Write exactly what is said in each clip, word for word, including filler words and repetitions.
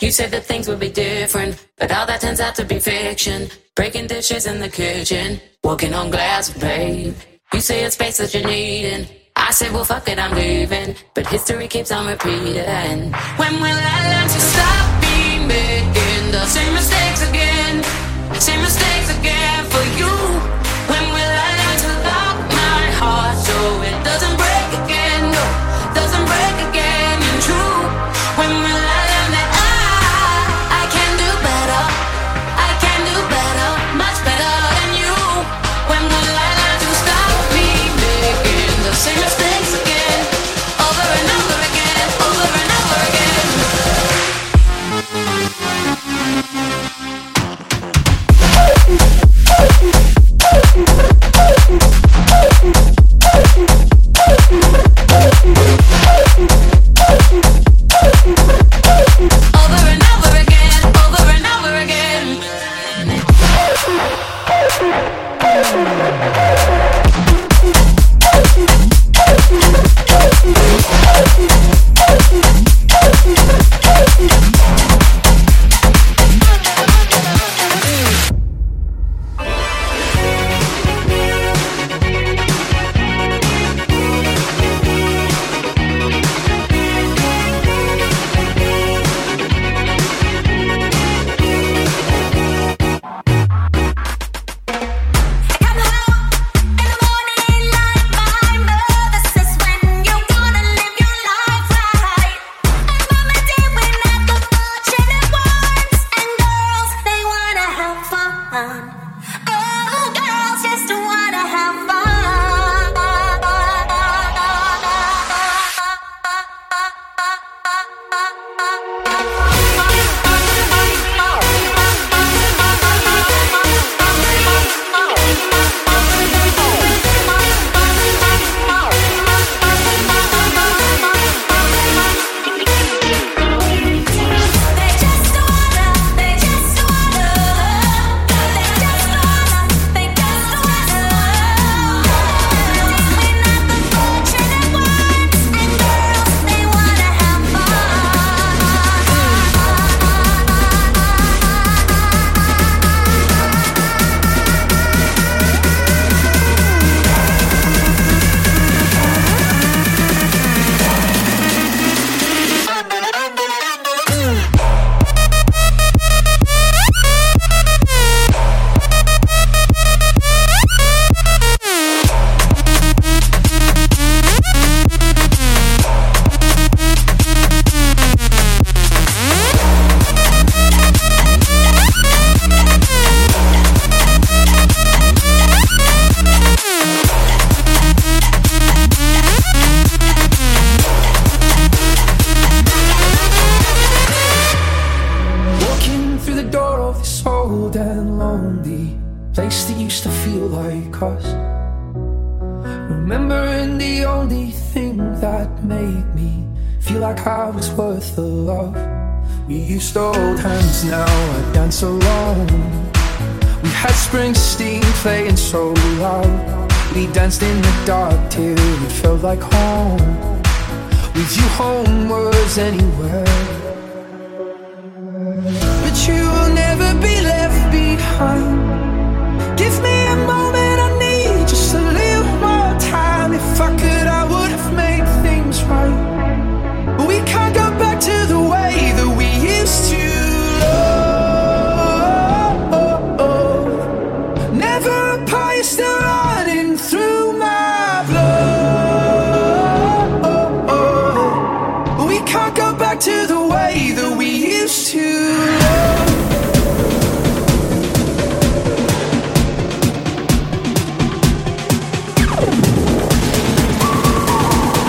You said that things would be different, but all that turns out to be fiction. Breaking dishes in the kitchen, walking on glass, babe. You say it's space that you're needing. I said, well, fuck it, I'm leaving. But history keeps on repeating. When will I learn to stop being big and the same mistakes again? Same mistakes again for you. When will I learn to lock my heart so it doesn't break again? No, doesn't break again and true. When will I remembering the only thing that made me feel like I was worth the love. We used to hold hands, now I dance alone. We had Springsteen playing so loud. We danced in the dark till it felt like home. With you, home was anywhere. But you will never be left behind. Give me a moment, I need just a little more time. If I could, I would have made things right. But we can't go back to the way that we used to. To the way that we used to love. We can't go back to the way that we used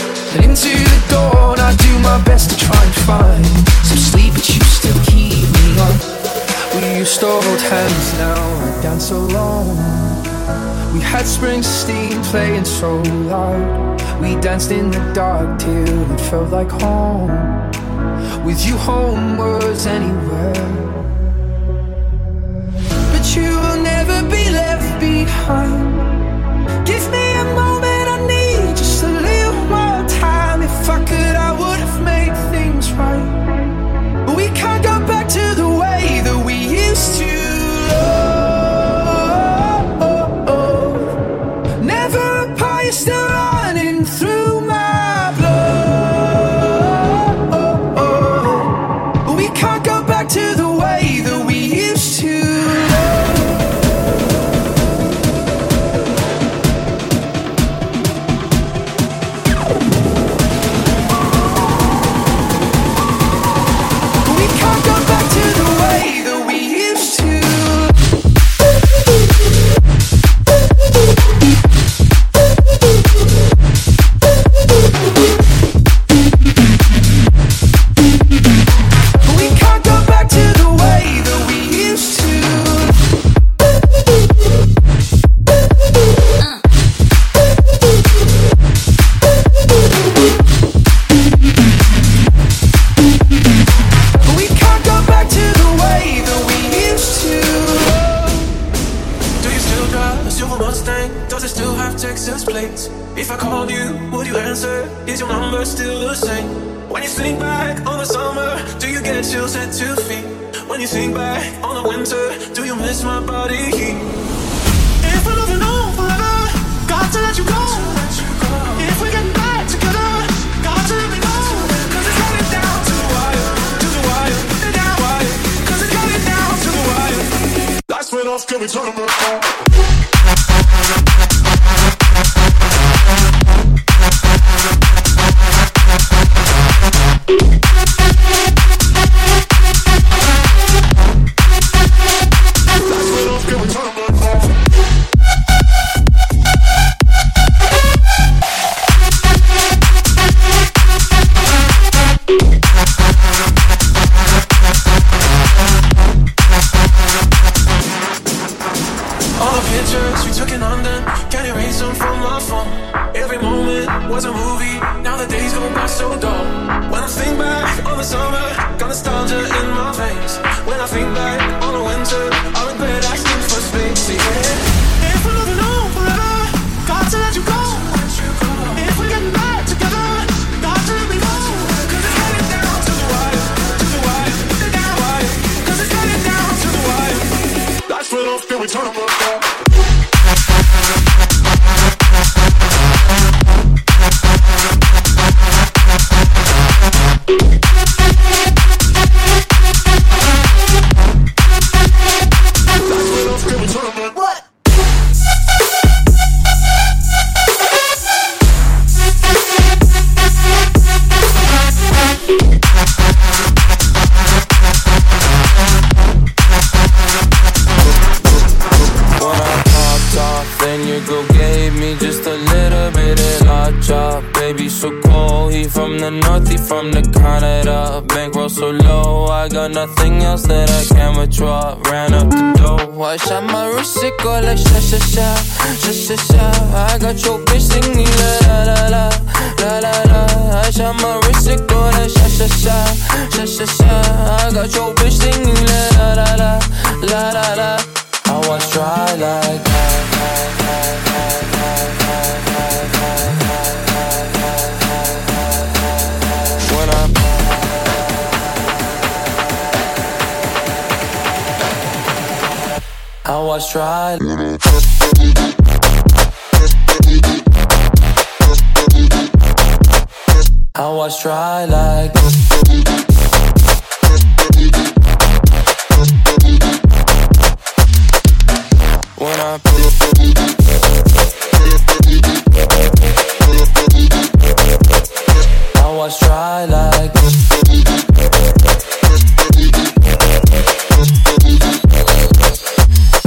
to. Springsteen playing so loud. We danced in the dark till it felt like home. With you, home was anywhere. But you will never be left behind. Give me a moment, I need just a little more time. If I could, I would have made things right. But we can't go back to the way that we used to love. Still running through my blood. But we can't go back to the way that we used to love. We can't go back to the way that we used to. he from the north, he from the Canada. Bankroll so low, I got nothing else that I can withdraw. Ran up the dough, I shot my wrist, it go like sha sha sha, sha sha sha. I got your bitch singing la la la, la la la. I shot my wrist, it go like sha sha sha, sha sha sha. I got your bitch singing la la la, la la la. I was dry like when I'm I was dry. I was dry like when I pull up, I was dry like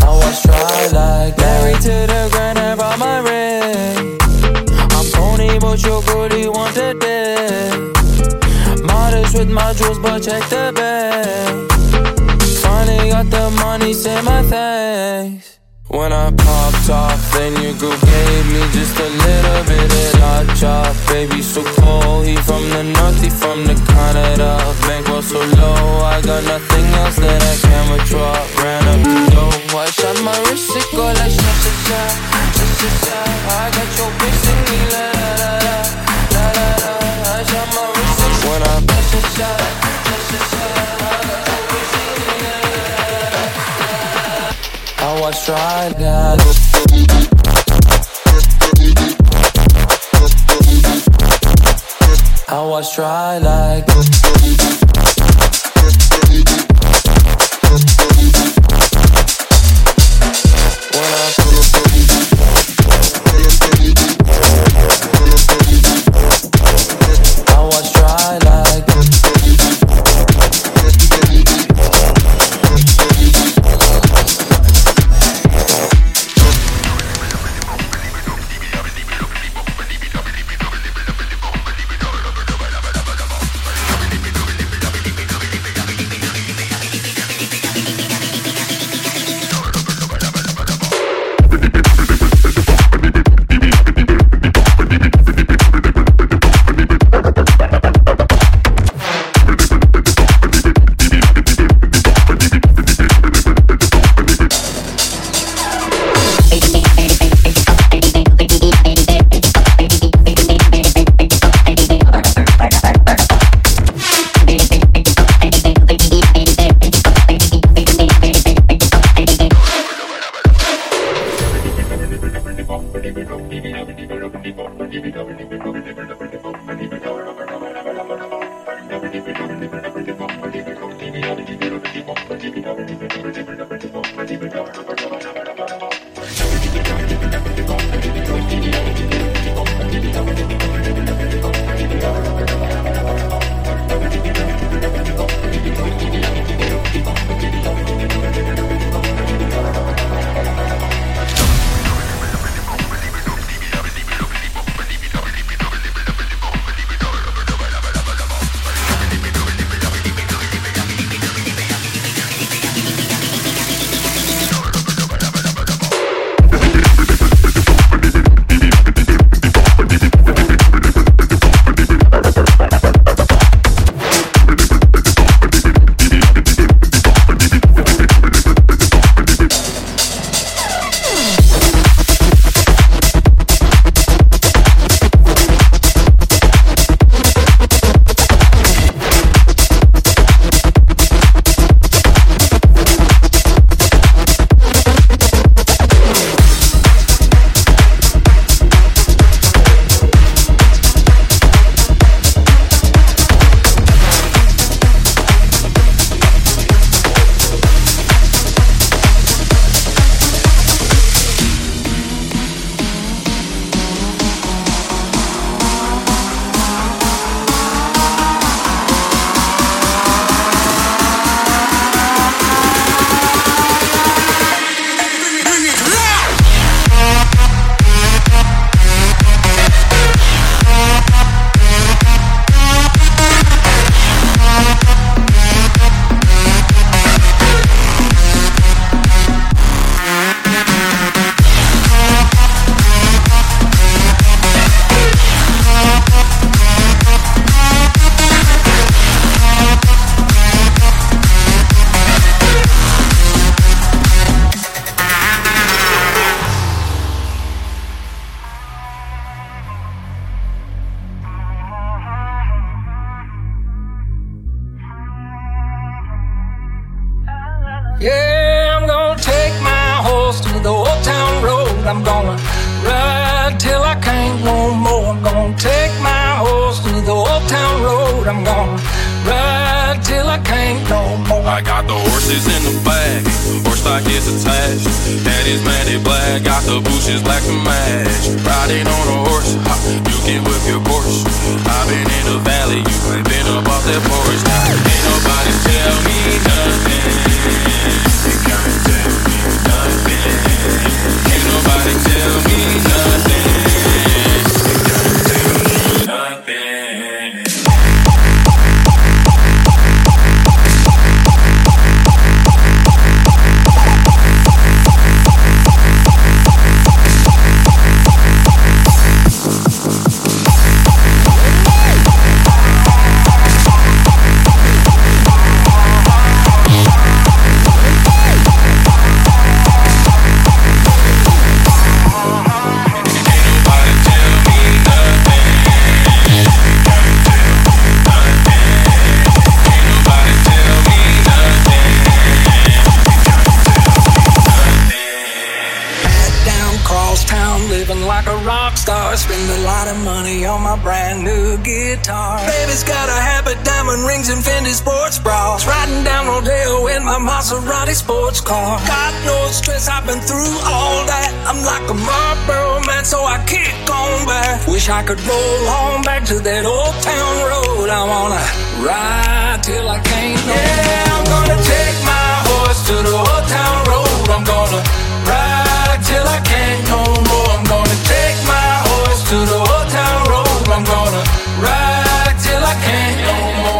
I was dry like married to the grind and brought my ring. I'm phony but your booty wants a dick. Modest with my jewels but check the bag. Finally got the money, say my thanks. When I popped off, then your girl gave me just a little bit of hot chop. Baby so cold, he from the north, he from the Canada. Bankroll so low, I got nothing else that I can withdraw. Ran up the dough, I shot my wrist, it go like sha sha sha, sha sha sha. I got your bitch singing la la la, la la la. I shot my wrist, it when I sha sha sha, sha sha sha. I was dry like I was dry like when I pull up, I was dry like Yeah, I'm gonna take my horse to the old town road. I'm gonna ride till I can't no more. I'm gonna take my horse to the old town road. I'm gonna ride till I can't no more. I got the horses in the back, horse stock is attached. Daddy's matted black, got the bushes black to match. Riding on a horse, you can whip your Porsche. I've been in the valley, you ain't been up off that porch. Ain't nobody tell me nothing. You can't tell me nothing. Can't nobody tell me nothing. You can't tell me nothing. Spend a lot of money on my brand new guitar. Baby's got a habit, diamond rings and Fendi sports bras. Riding down Odell in my Maserati sports car. God knows stress, I've been through all that. I'm like a Marlboro man, so I kick on back. Wish I could roll on back to that old town road. I wanna ride till I can't no more. Yeah, I'm gonna take my horse to the old town road. I'm gonna ride till I can't no more. I'm gonna take my to the old town road, I'm gonna ride till I can't no more.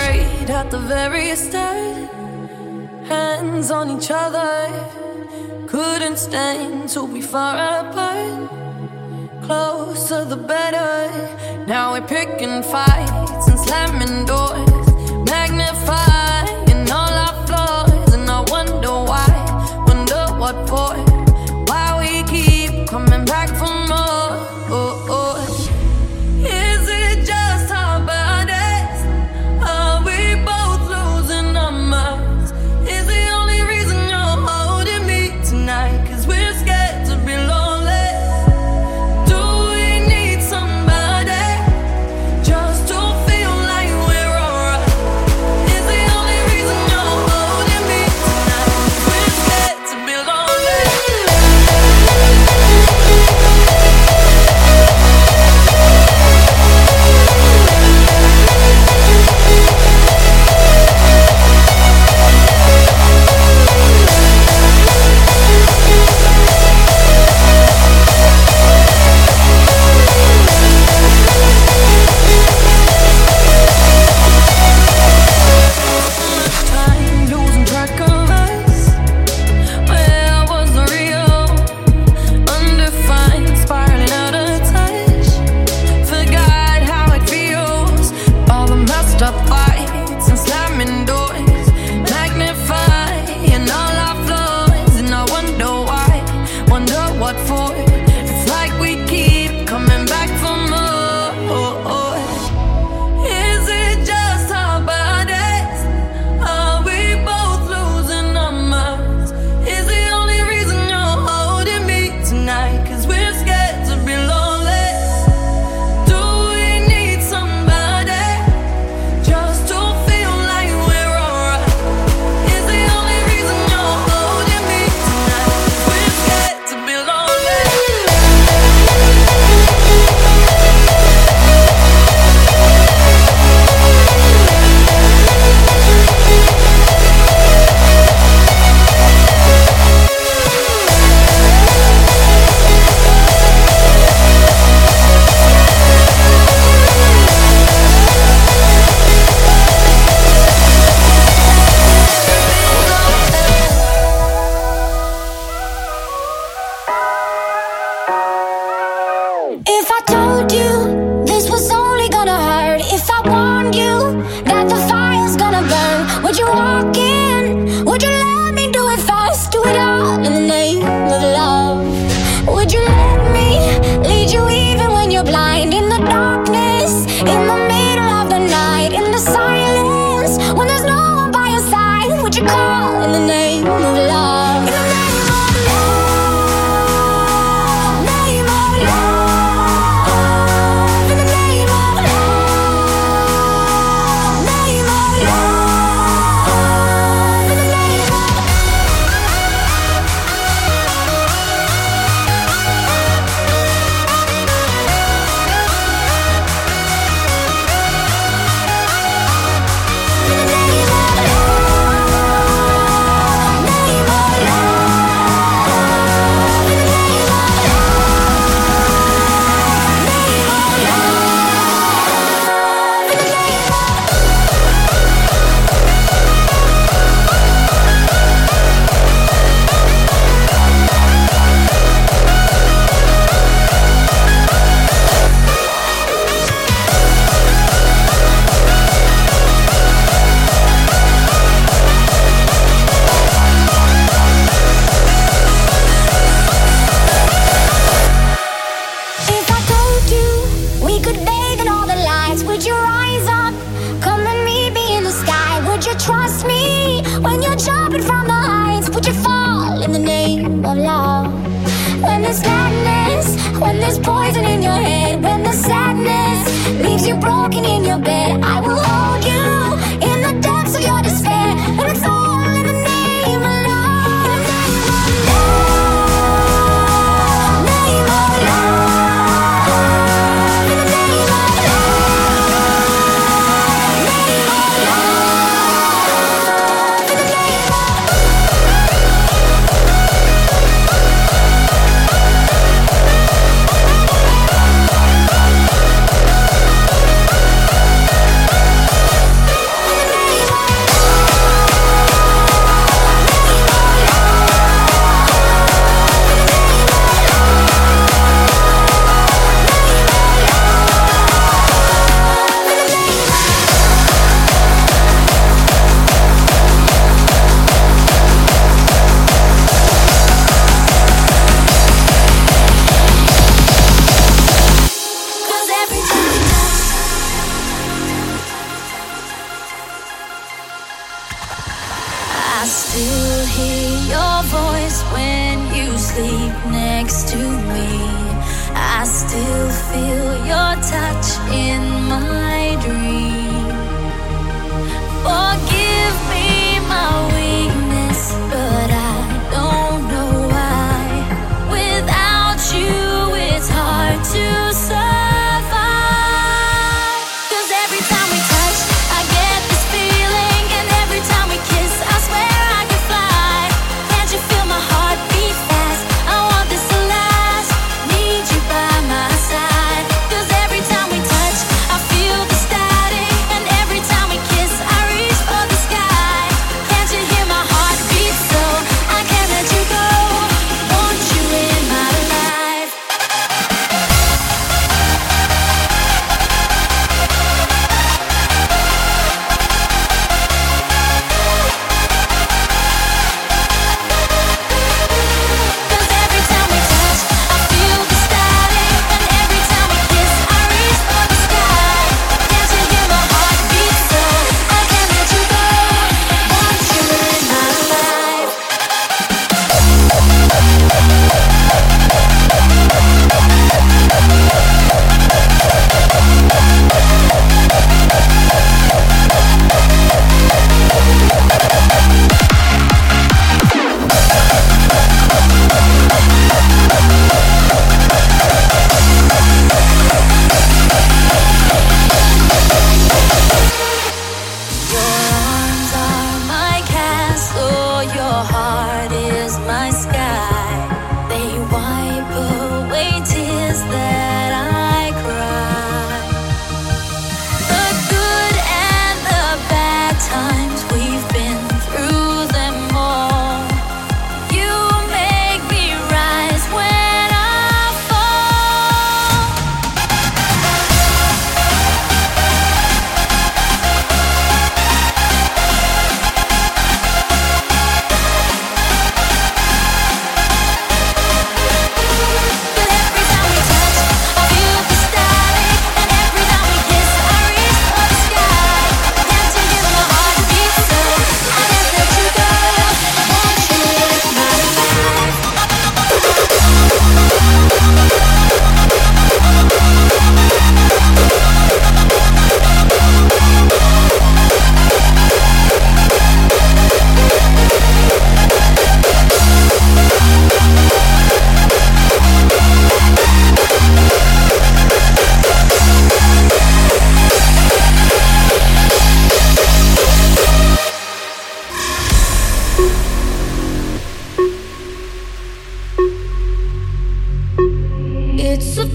Is it you call in the name of love. In the name of love. Name of love. In the name of love. Name of love. In the name of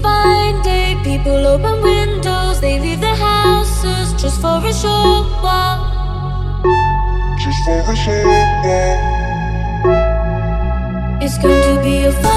fine day. People open windows, they leave their houses just for a short while. Just for a short while. It's going to be a fun